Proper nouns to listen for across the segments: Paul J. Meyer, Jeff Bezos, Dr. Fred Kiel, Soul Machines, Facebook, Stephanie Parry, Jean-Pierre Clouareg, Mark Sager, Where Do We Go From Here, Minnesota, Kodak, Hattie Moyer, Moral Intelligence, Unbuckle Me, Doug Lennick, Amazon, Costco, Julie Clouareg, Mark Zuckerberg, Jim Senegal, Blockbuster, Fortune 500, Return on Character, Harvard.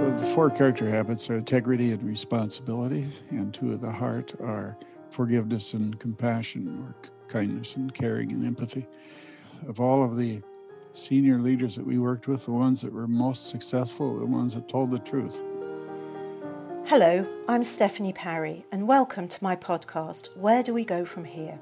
The four character habits are integrity and responsibility, and two of the heart are forgiveness and compassion, or kindness and caring and empathy. Of all of the senior leaders that we worked with, the ones that were most successful were the ones that told the truth. Hello, I'm Stephanie Parry, and welcome to my podcast, Where Do We Go From Here?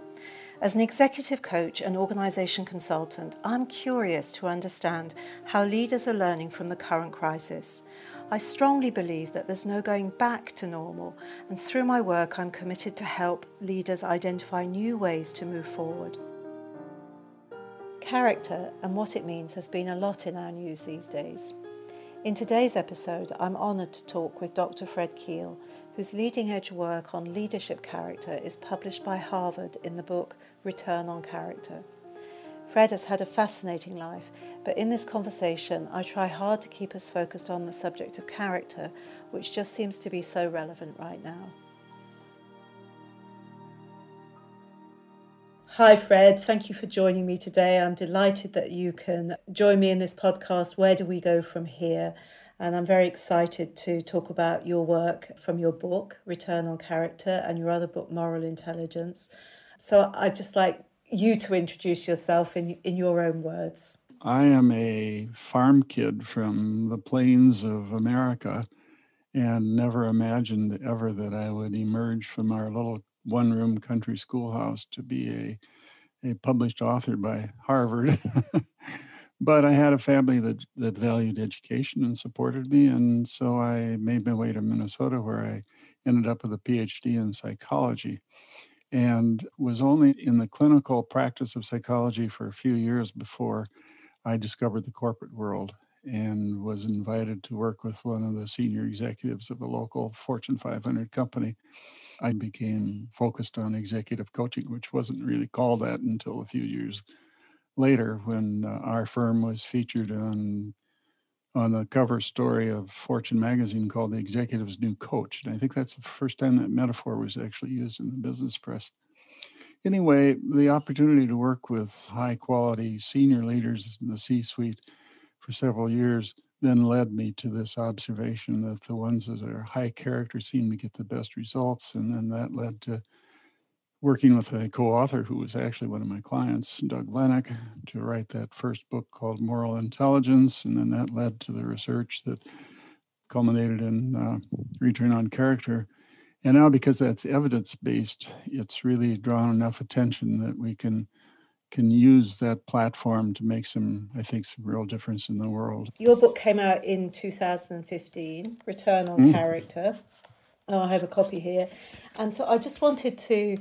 As an executive coach and organization consultant, I'm curious to understand how leaders are learning from the current crisis. I strongly believe that there's no going back to normal, and through my work I'm committed to help leaders identify new ways to move forward. Character and what it means has been a lot in our news these days. In today's episode, I'm honoured to talk with Dr. Fred Kiel, whose leading-edge work on leadership character is published by Harvard in the book Return on Character. Fred has had a fascinating life, but in this conversation I try hard to keep us focused on the subject of character, which just seems to be so relevant right now. Hi Fred, thank you for joining me today. I'm delighted that you can join me in this podcast, Where Do We Go From Here? And I'm very excited to talk about your work from your book, Return on Character, and your other book, Moral Intelligence. So I'd just like you to introduce yourself in your own words. I am a farm kid from the plains of America and never imagined ever that I would emerge from our little one-room country schoolhouse to be a published author by Harvard. But I had a family that valued education and supported me, and so I made my way to Minnesota, where I ended up with a PhD in psychology, and was only in the clinical practice of psychology for a few years before I discovered the corporate world and was invited to work with one of the senior executives of a local Fortune 500 company. I became focused on executive coaching, which wasn't really called that until a few years later, when our firm was featured on the cover story of Fortune magazine called The Executive's New Coach. And I think that's the first time that metaphor was actually used in the business press. Anyway, the opportunity to work with high-quality senior leaders in the C-suite for several years then led me to this observation that the ones that are high character seem to get the best results, and then that led to working with a co-author who was actually one of my clients, Doug Lennick, to write that first book called Moral Intelligence, and then that led to the research that culminated in Return on Character. And now, because that's evidence-based, it's really drawn enough attention that we can use that platform to make some real difference in the world. Your book came out in 2015, Return on Character. Oh, I have a copy here. And so I just wanted to,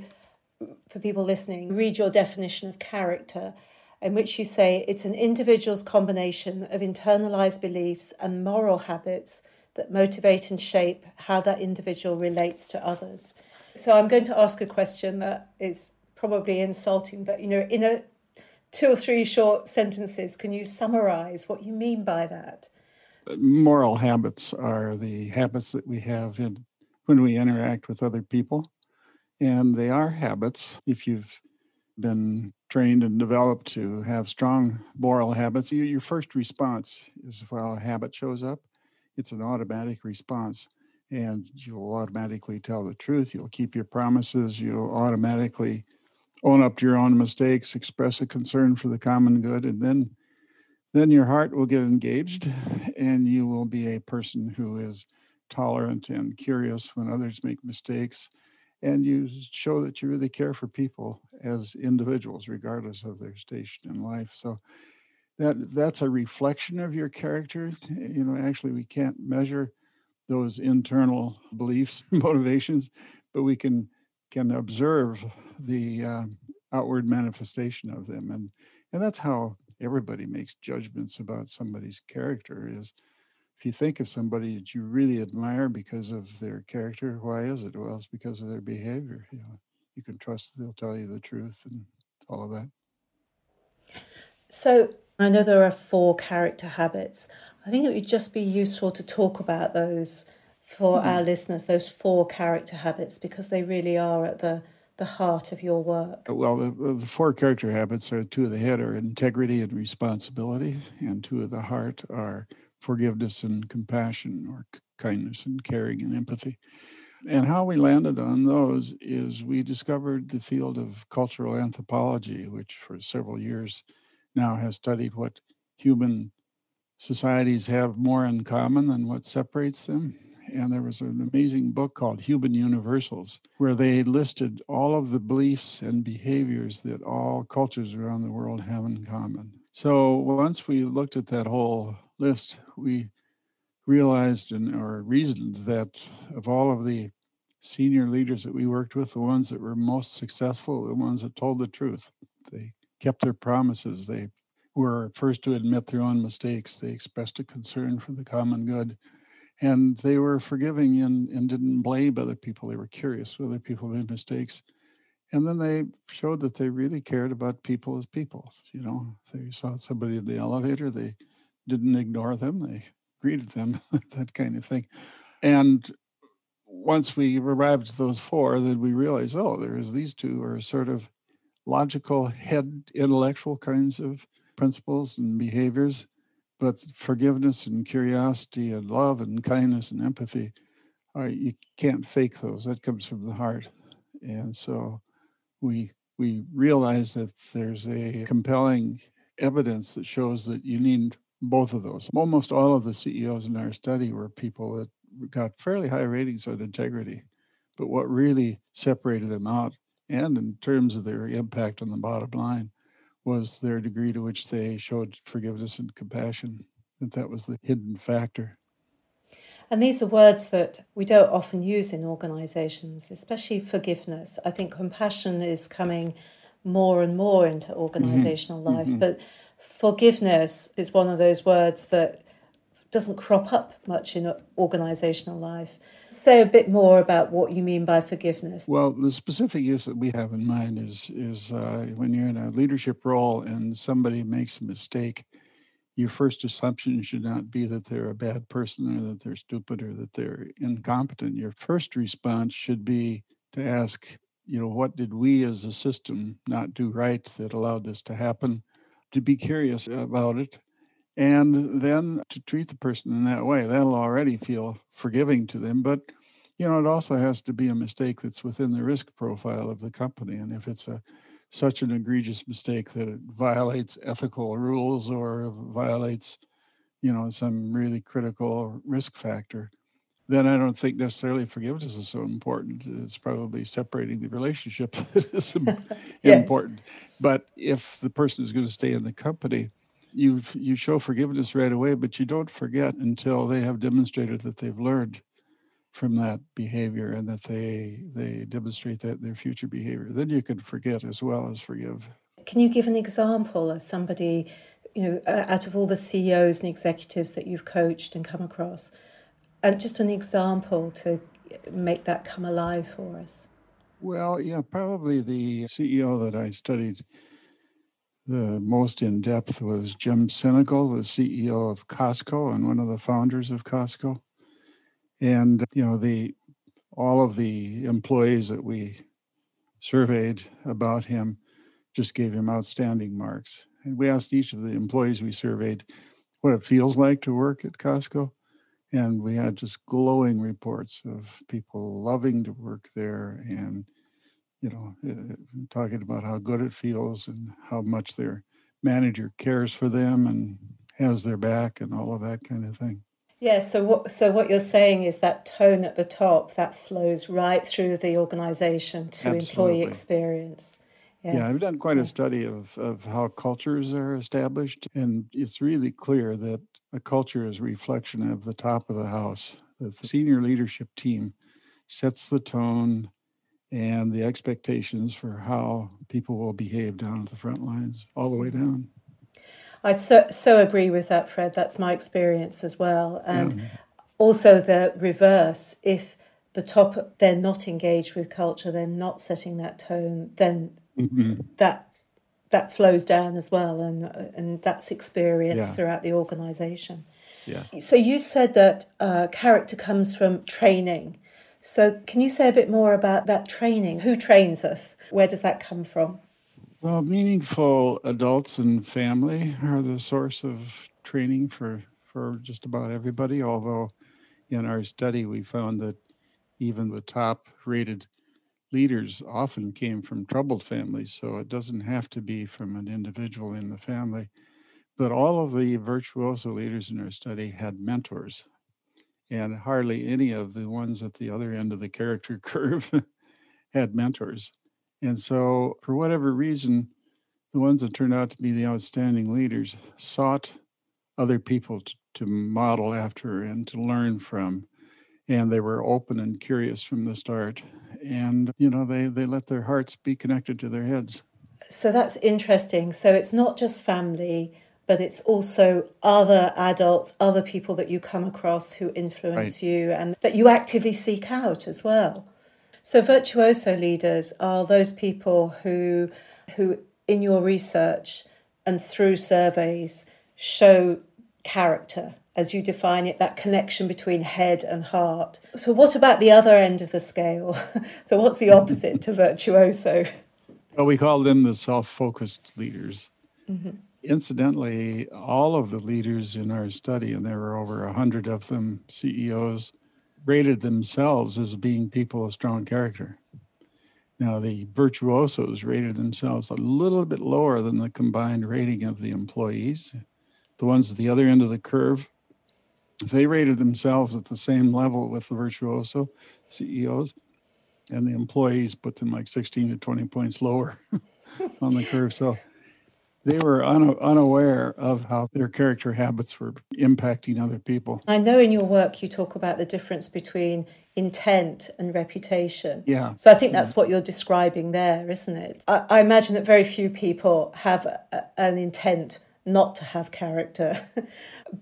for people listening, read your definition of character, in which you say it's an individual's combination of internalized beliefs and moral habits that motivate and shape how that individual relates to others. So I'm going to ask a question that is probably insulting, but in a 2 or 3 short sentences, can you summarize what you mean by that? Moral habits are the habits that we have when we interact with other people, and they are habits. If you've been trained and developed to have strong moral habits, your first response is, well, a habit shows up. It's an automatic response, and you'll automatically tell the truth. You'll keep your promises. You'll automatically own up to your own mistakes, express a concern for the common good, and then your heart will get engaged, and you will be a person who is tolerant and curious when others make mistakes, and you show that you really care for people as individuals, regardless of their station in life. So that's a reflection of your character. Actually, we can't measure those internal beliefs, motivations, but we can observe the outward manifestation of them, and that's how everybody makes judgments about somebody's character is, if you think of somebody that you really admire because of their character, why is it? Well, it's because of their behavior. You know, you can trust they'll tell you the truth and all of that. So I know there are 4 character habits. I think it would just be useful to talk about those for our listeners, those 4 character habits, because they really are at the heart of your work. Well, the 4 character habits are 2 of the head are integrity and responsibility, and 2 of the heart are forgiveness and compassion, or kindness and caring and empathy. And how we landed on those is we discovered the field of cultural anthropology, which for several years now has studied what human societies have more in common than what separates them. And there was an amazing book called Human Universals, where they listed all of the beliefs and behaviors that all cultures around the world have in common. So once we looked at that whole list, we realized or reasoned that of all of the senior leaders that we worked with, the ones that were most successful, the ones that told the truth, they kept their promises, they were first to admit their own mistakes, they expressed a concern for the common good, and they were forgiving and didn't blame other people. They were curious whether people made mistakes. And then they showed that they really cared about people as people. You know, they saw somebody in the elevator, they didn't ignore them, they greeted them, that kind of thing. And once we arrived at those 4, then we realized, oh, there's these 2 are sort of logical, head, intellectual kinds of principles and behaviors. But forgiveness and curiosity and love and kindness and empathy, you can't fake those. That comes from the heart. And so we realize that there's a compelling evidence that shows that you need both of those. Almost all of the CEOs in our study were people that got fairly high ratings on integrity. But what really separated them out, and in terms of their impact on the bottom line, was their degree to which they showed forgiveness and compassion, that was the hidden factor. And these are words that we don't often use in organizations, especially forgiveness. I think compassion is coming more and more into organizational life, but forgiveness is one of those words that doesn't crop up much in organizational life. Say a bit more about what you mean by forgiveness. Well, the specific use that we have in mind is when you're in a leadership role and somebody makes a mistake, your first assumption should not be that they're a bad person or that they're stupid or that they're incompetent. Your first response should be to ask, what did we as a system not do right that allowed this to happen? To be curious about it. And then to treat the person in that way, that'll already feel forgiving to them. But, it also has to be a mistake that's within the risk profile of the company. And if it's such an egregious mistake that it violates ethical rules or violates, some really critical risk factor, then I don't think necessarily forgiveness is so important. It's probably separating the relationship that is important. But if the person is going to stay in the company, you show forgiveness right away, but you don't forget until they have demonstrated that they've learned from that behavior and that they demonstrate that in their future behavior. Then you can forget as well as forgive. Can you give an example of somebody, out of all the CEOs and executives that you've coached and come across, and just an example to make that come alive for us? Well, yeah, probably the CEO that I studied the most in depth was Jim Senegal, the CEO of Costco and one of the founders of Costco. And, all of the employees that we surveyed about him just gave him outstanding marks. And we asked each of the employees we surveyed what it feels like to work at Costco. And we had just glowing reports of people loving to work there and talking about how good it feels and how much their manager cares for them and has their back and all of that kind of thing. Yeah, so what you're saying is that tone at the top, that flows right through the organization to employee experience. Yes. Yeah, I've done quite a study of how cultures are established, and it's really clear that a culture is a reflection of the top of the house, that the senior leadership team sets the tone and the expectations for how people will behave down at the front lines all the way down. I so agree with that, Fred. That's my experience as well. And also the reverse, if the top, they're not engaged with culture, they're not setting that tone, then that flows down as well. And that's experienced throughout the organization. Yeah. So you said that character comes from training. So can you say a bit more about that training? Who trains us? Where does that come from? Well, meaningful adults and family are the source of training for just about everybody, although in our study we found that even the top-rated leaders often came from troubled families, so it doesn't have to be from an individual in the family. But all of the virtuoso leaders in our study had mentors, and hardly any of the ones at the other end of the character curve had mentors. And so, for whatever reason, the ones that turned out to be the outstanding leaders sought other people to model after and to learn from. And they were open and curious from the start. And, you know, they let their hearts be connected to their heads. So that's interesting. So it's not just family, but it's also other adults, other people that you come across who influence you and that you actively seek out as well. So virtuoso leaders are those people who in your research and through surveys show character, as you define it, that connection between head and heart. So what about the other end of the scale? So what's the opposite to virtuoso? Well, we call them the self-focused leaders. Mm-hmm. Incidentally, all of the leaders in our study, and there were over 100 of them, CEOs, rated themselves as being people of strong character. Now, the virtuosos rated themselves a little bit lower than the combined rating of the employees. The ones at the other end of the curve, they rated themselves at the same level with the virtuoso CEOs, and the employees put them like 16 to 20 points lower on the curve. So they were unaware of how their character habits were impacting other people. I know in your work you talk about the difference between intent and reputation. Yeah. So I think that's what you're describing there, isn't it? I imagine that very few people have an intent not to have character,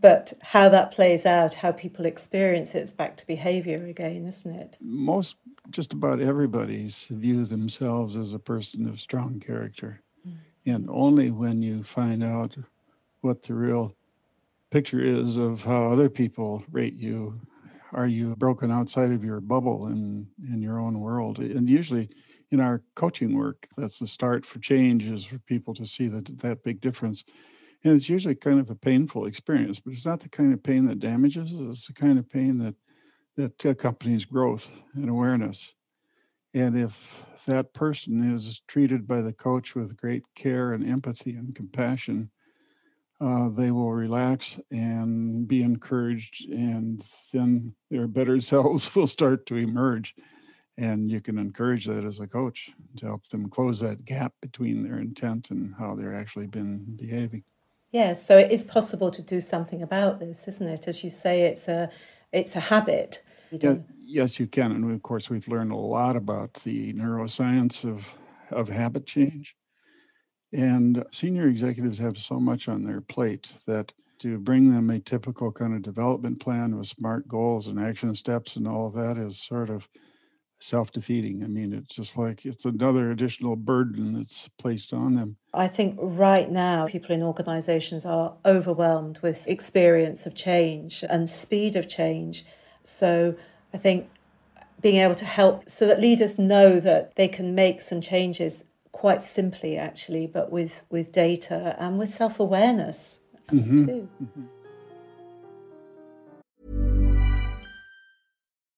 but how that plays out, how people experience it, it's back to behavior again, isn't it? Most, just about everybody view themselves as a person of strong character. And only when you find out what the real picture is of how other people rate you, are you broken outside of your bubble and in your own world. And usually in our coaching work, that's the start for change, is for people to see that big difference. And it's usually kind of a painful experience, but it's not the kind of pain that damages. It's the kind of pain that accompanies growth and awareness. And if that person is treated by the coach with great care and empathy and compassion, they will relax and be encouraged, and then their better selves will start to emerge. And you can encourage that as a coach to help them close that gap between their intent and how they're actually been behaving. Yeah, so it is possible to do something about this, isn't it? As you say, it's a habit. Yes, you can. And of course, we've learned a lot about the neuroscience of habit change. And senior executives have so much on their plate that to bring them a typical kind of development plan with SMART goals and action steps and all of that is sort of self-defeating. I mean, it's just like it's another additional burden that's placed on them. I think right now people in organizations are overwhelmed with experience of change and speed of change. So I think being able to help so that leaders know that they can make some changes quite simply, actually, but with data and with self-awareness too. Mm-hmm.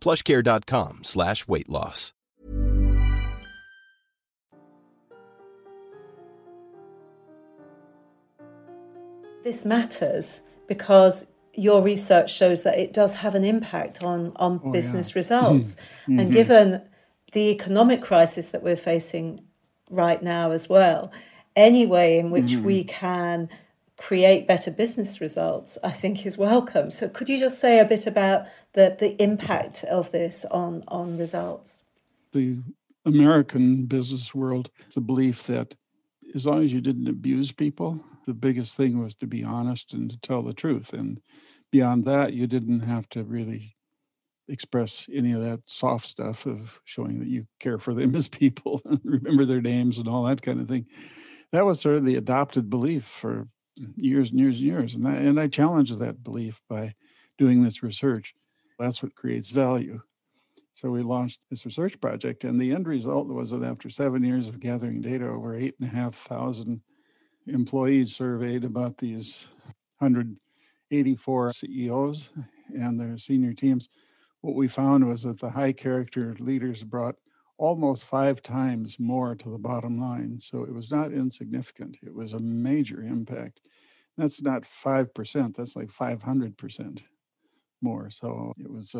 PlushCare.com/weight loss. This matters because your research shows that it does have an impact on business results. Mm-hmm. And given the economic crisis that we're facing right now as well, any way in which we can create better business results, I think, is welcome. So could you just say a bit about the impact of this on results? The American business world, the belief that as long as you didn't abuse people, the biggest thing was to be honest and to tell the truth. And beyond that, you didn't have to really express any of that soft stuff of showing that you care for them as people and remember their names and all that kind of thing. That was sort of the adopted belief for years and years and years. And I challenged that belief by doing this research. That's what creates value. So we launched this research project, and the end result was that after 7 years of gathering data, over 8,500 employees surveyed about these 184 CEOs and their senior teams, what we found was that the high character leaders brought almost 5 times more to the bottom line. So it was not insignificant. It was a major impact. That's not 5%. That's like 500% more. So it was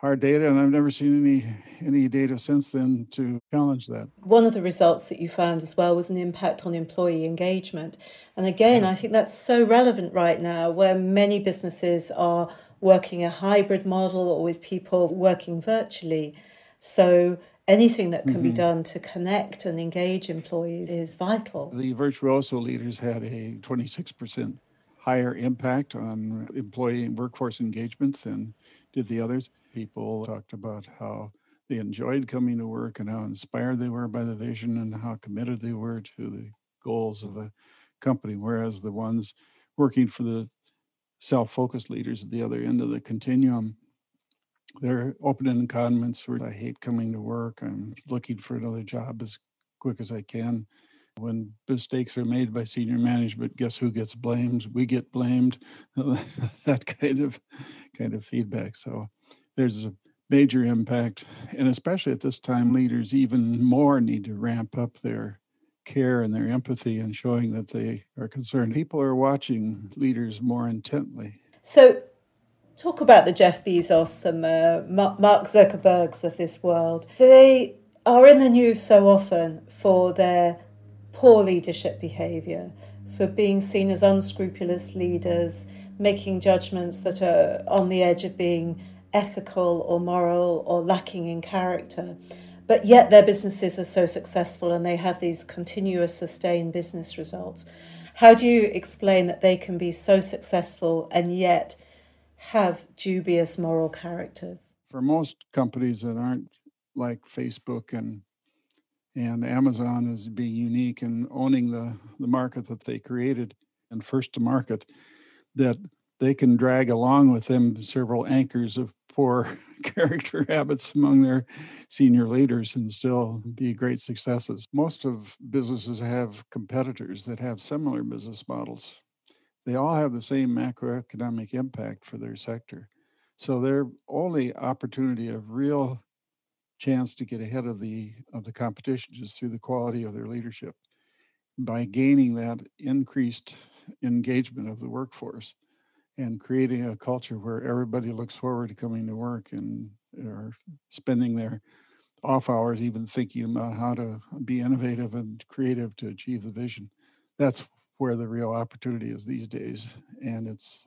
hard data, and I've never seen any data since then to challenge that. One of the results that you found as well was an impact on employee engagement. And again, I think that's so relevant right now, where many businesses are working a hybrid model or with people working virtually. So anything that can be done to connect and engage employees is vital. The Virtuoso leaders had a 26% higher impact on employee and workforce engagement than did the others. People talked about how they enjoyed coming to work and how inspired they were by the vision and how committed they were to the goals of the company, whereas the ones working for the self-focused leaders at the other end of the continuum, their open-ended comments were, I hate coming to work, I'm looking for another job as quick as I can. When mistakes are made by senior management, guess who gets blamed? We get blamed. That kind of feedback. So there's a major impact, and especially at this time, leaders even more need to ramp up their care and their empathy and showing that they are concerned. People are watching leaders more intently. So talk about the Jeff Bezos and Mark Zuckerbergs of this world. They are in the news so often for their poor leadership behaviour, for being seen as unscrupulous leaders, making judgments that are on the edge of being ethical or moral or lacking in character. But yet their businesses are so successful and they have these continuous sustained business results. How do you explain that they can be so successful and yet have dubious moral characters? For most companies that aren't like Facebook and Amazon as being unique and owning the market that they created and first to market, that they can drag along with them several anchors of poor character habits among their senior leaders and still be great successes. Most of businesses have competitors that have similar business models. They all have the same macroeconomic impact for their sector. So their only opportunity of real chance to get ahead of the competition is through the quality of their leadership. By gaining that increased engagement of the workforce, and creating a culture where everybody looks forward to coming to work and are spending their off hours even thinking about how to be innovative and creative to achieve the vision. That's where the real opportunity is these days. And it's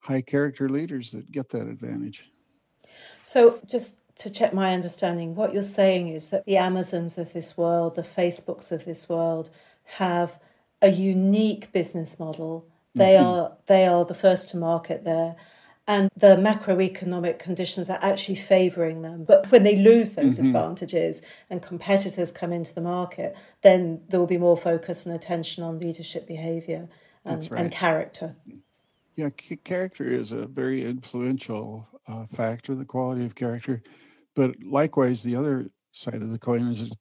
high character leaders that get that advantage. So just to check my understanding, what you're saying is that the Amazons of this world, the Facebooks of this world have a unique business model. They are the first to market there, and the macroeconomic conditions are actually favouring them. But when they lose those advantages and competitors come into the market, then there will be more focus and attention on leadership behaviour and character. Yeah, character is a very influential factor, the quality of character. But likewise, the other side of the coin is the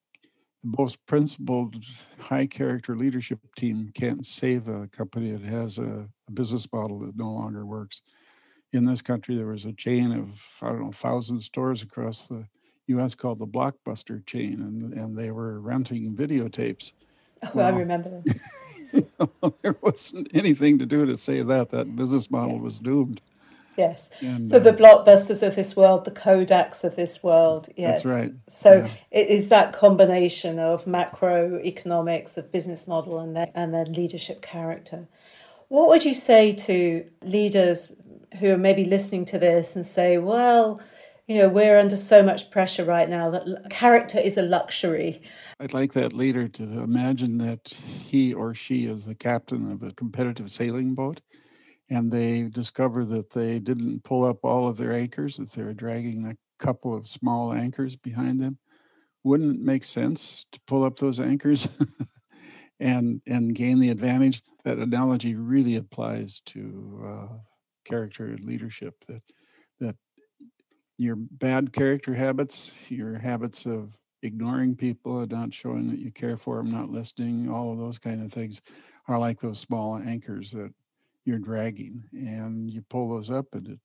most principled, high-character leadership team can't save a company that has a business model that no longer works. In this country, there was a chain of, 1,000 stores across the U.S. called the Blockbuster chain, and they were renting videotapes. Oh, well, I remember that. There wasn't anything to do to say that business model was doomed. Yes. And, so the Blockbusters of this world, the Kodaks of this world. Yes. That's right. So It is that combination of macroeconomics, of business model, and their leadership character. What would you say to leaders who are maybe listening to this and say, well, we're under so much pressure right now that character is a luxury? I'd like that leader to imagine that he or she is the captain of a competitive sailing boat, and they discover that they didn't pull up all of their anchors, that they're dragging a couple of small anchors behind them. Wouldn't it make sense to pull up those anchors and gain the advantage? That analogy really applies to character and leadership, that your bad character habits, your habits of ignoring people and not showing that you care for them, not listening, all of those kind of things are like those small anchors that you're dragging. And you pull those up and it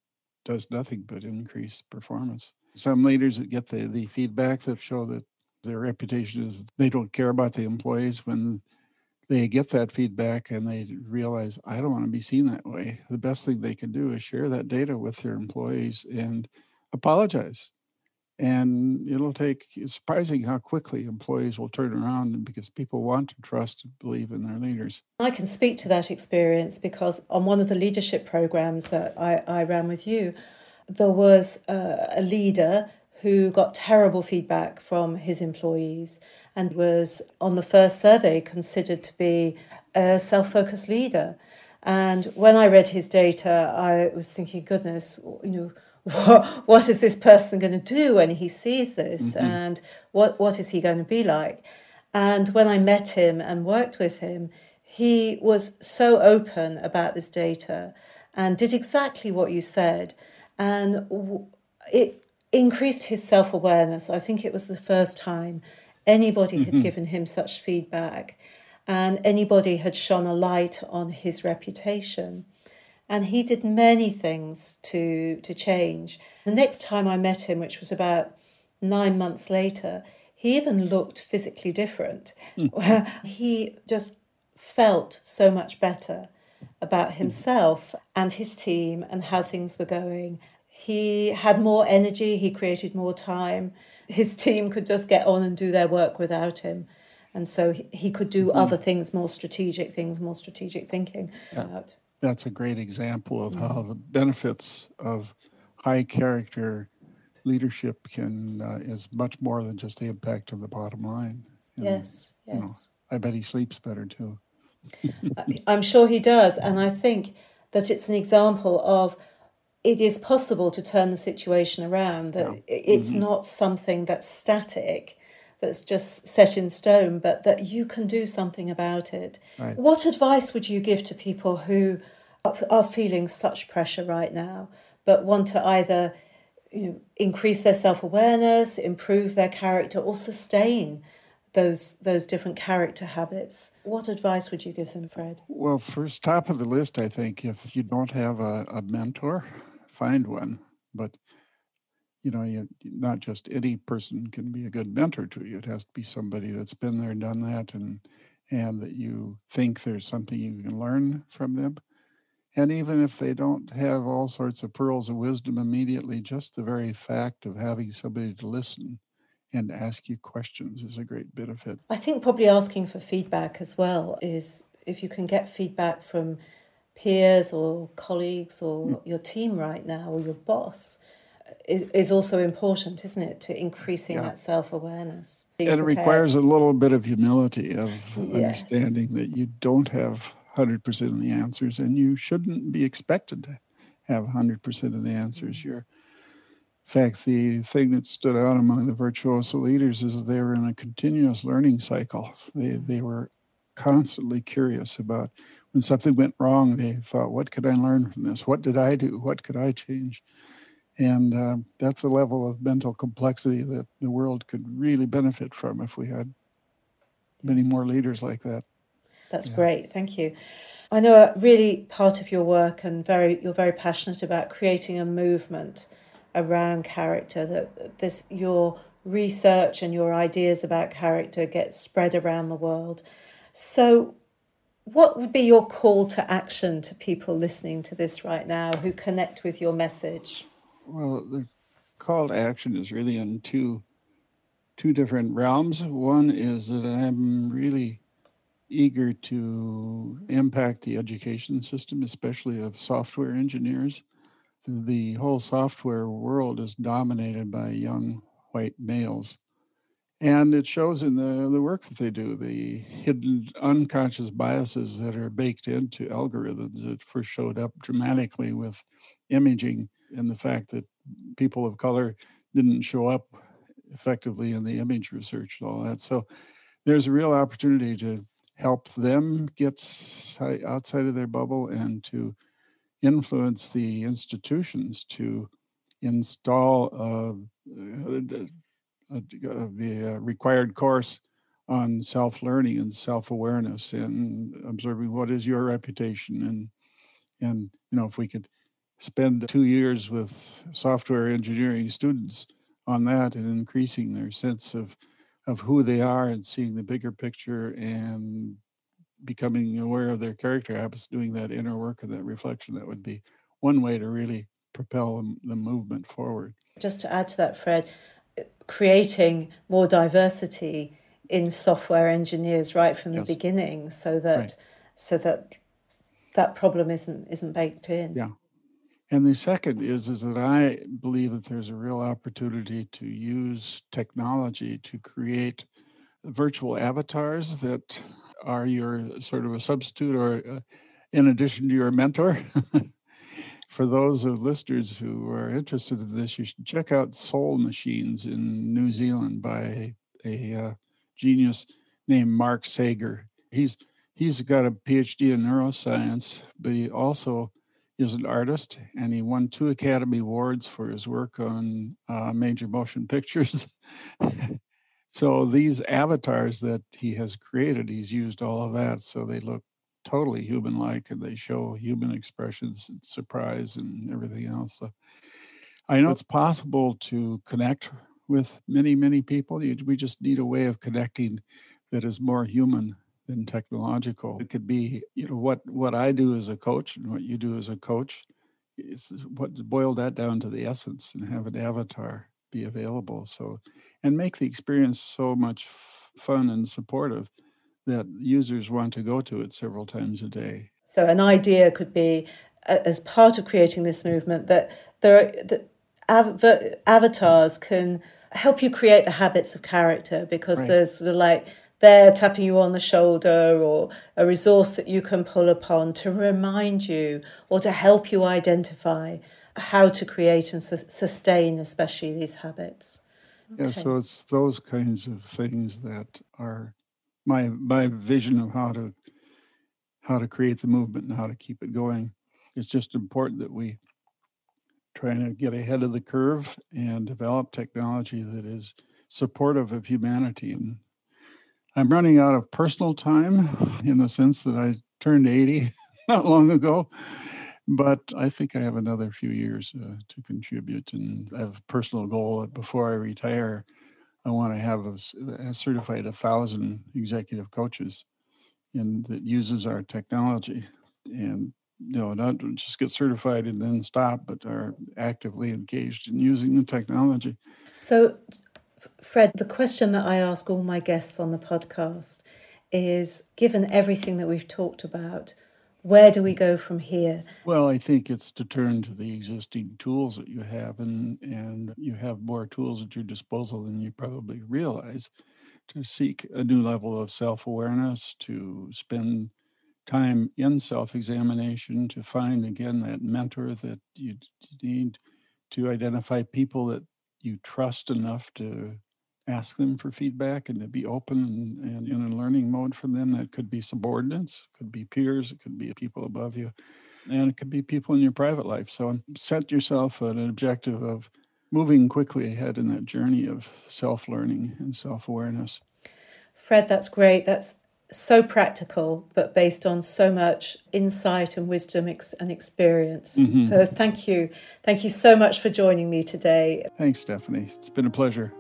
does nothing but increase performance. Some leaders that get the feedback that show that their reputation is they don't care about the employees, when they get that feedback and they realize, I don't want to be seen that way, the best thing they can do is share that data with their employees and apologize. And it's surprising how quickly employees will turn around, because people want to trust and believe in their leaders. I can speak to that experience because on one of the leadership programs that I ran with you, there was a leader who got terrible feedback from his employees and was on the first survey considered to be a self-focused leader. And when I read his data, I was thinking, goodness, what is this person going to do when he sees this? And what is he going to be like? And when I met him and worked with him, he was so open about this data and did exactly what you said. And it increased his self-awareness. I think it was the first time anybody had given him such feedback, and anybody had shone a light on his reputation. And he did many things to change. The next time I met him, which was about 9 months later, he even looked physically different. He just felt so much better about himself and his team and how things were going. He had more energy. He created more time. His team could just get on and do their work without him. And so he could do other things, more strategic thinking. About. That's a great example of how the benefits of high character leadership is much more than just the impact on the bottom line. And, yes. I bet he sleeps better too. I'm sure he does. And I think that it's an example of it is possible to turn the situation around, that it's not something that's static, that's just set in stone, but that you can do something about it. Right. What advice would you give to people who are feeling such pressure right now, but want to either increase their self-awareness, improve their character, or sustain those different character habits? What advice would you give them, Fred? Well, first, top of the list, I think, if you don't have a mentor, find one. But not just any person can be a good mentor to you. It has to be somebody that's been there, done that, and that you think there's something you can learn from them. And even if they don't have all sorts of pearls of wisdom immediately, just the very fact of having somebody to listen and ask you questions is a great benefit. I think probably asking for feedback as well is, if you can get feedback from peers or colleagues or your team right now or your boss, is also important, isn't it, to increasing that self-awareness. And it requires a little bit of humility, of understanding that you don't have 100% of the answers, and you shouldn't be expected to have 100% of the answers. In fact, the thing that stood out among the virtuoso leaders is that they were in a continuous learning cycle. They were constantly curious about when something went wrong. They thought, what could I learn from this? What did I do? What could I change? And that's a level of mental complexity that the world could really benefit from if we had many more leaders like that. That's great. Thank you. I know really part of your work and you're very passionate about creating a movement around character, that your research and your ideas about character get spread around the world. So what would be your call to action to people listening to this right now who connect with your message? Well, the call to action is really in two different realms. One is that I'm really eager to impact the education system, especially of software engineers. The whole software world is dominated by young white males. And it shows in the work that they do, the hidden unconscious biases that are baked into algorithms that first showed up dramatically with imaging, and the fact that people of color didn't show up effectively in the image research and all that. So there's a real opportunity to help them get outside of their bubble and to influence the institutions to install a required course on self-learning and self-awareness and observing what is your reputation. And you know, if we could spend 2 years with software engineering students on that and increasing their sense of who they are and seeing the bigger picture and becoming aware of their character habits, doing that inner work and that reflection, that would be one way to really propel the movement forward. Just to add to that, Fred, creating more diversity in software engineers right from the beginning, so that problem isn't baked in. Yeah. And the second is that I believe that there's a real opportunity to use technology to create virtual avatars that are your sort of a substitute or in addition to your mentor. For those of listeners who are interested in this, you should check out Soul Machines in New Zealand by a genius named Mark Sager. He's got a PhD in neuroscience, but he also is an artist, and he won 2 Academy Awards for his work on major motion pictures. So these avatars that he has created, he's used all of that, so they look totally human-like, and they show human expressions and surprise and everything else. So I know it's possible to connect with many, many people. We just need a way of connecting that is more human than technological. It could be, you know, what I do as a coach and what you do as a coach. It's what boil that down to the essence and have an avatar be available. So, and make the experience so much fun and supportive that users want to go to it several times a day. So, an idea could be, as part of creating this movement, that avatars can help you create the habits of character, because there's sort of like, they're tapping you on the shoulder, or a resource that you can pull upon to remind you or to help you identify how to create and sustain, especially these habits. Okay. Yeah, so it's those kinds of things that are my vision of how to create the movement and how to keep it going. It's just important that we try to get ahead of the curve and develop technology that is supportive of humanity. And I'm running out of personal time in the sense that I turned 80 not long ago, but I think I have another few years to contribute, and I have a personal goal that before I retire, I want to have certified 1,000 executive coaches that uses our technology, and you know, not just get certified and then stop, but are actively engaged in using the technology. So, Fred, the question that I ask all my guests on the podcast is, given everything that we've talked about, where do we go from here? Well, I think it's to turn to the existing tools that you have, and you have more tools at your disposal than you probably realize, to seek a new level of self-awareness, to spend time in self-examination to find, again, that mentor that you need, to identify people that you trust enough to ask them for feedback and to be open and in a learning mode from them. That could be subordinates, could be peers, it could be people above you, and it could be people in your private life. So set yourself an objective of moving quickly ahead in that journey of self-learning and self-awareness. Fred, that's great. That's so practical, but based on so much insight and wisdom and experience. Mm-hmm. So thank you. Thank you so much for joining me today. Thanks, Stephanie. It's been a pleasure.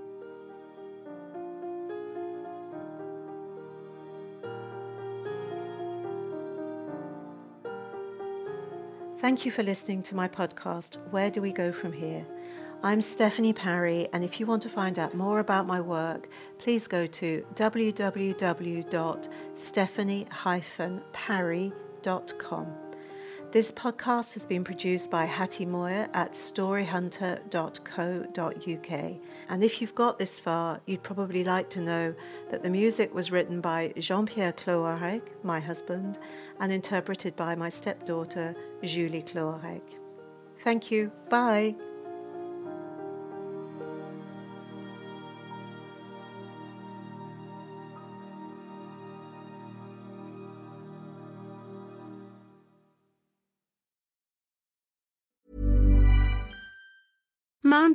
Thank you for listening to my podcast, Where Do We Go From Here? I'm Stephanie Parry, and if you want to find out more about my work, please go to www.stephanie-parry.com. This podcast has been produced by Hattie Moyer at storyhunter.co.uk. And if you've got this far, you'd probably like to know that the music was written by Jean-Pierre Clouareg, my husband, and interpreted by my stepdaughter, Julie Clouareg. Thank you. Bye. Mom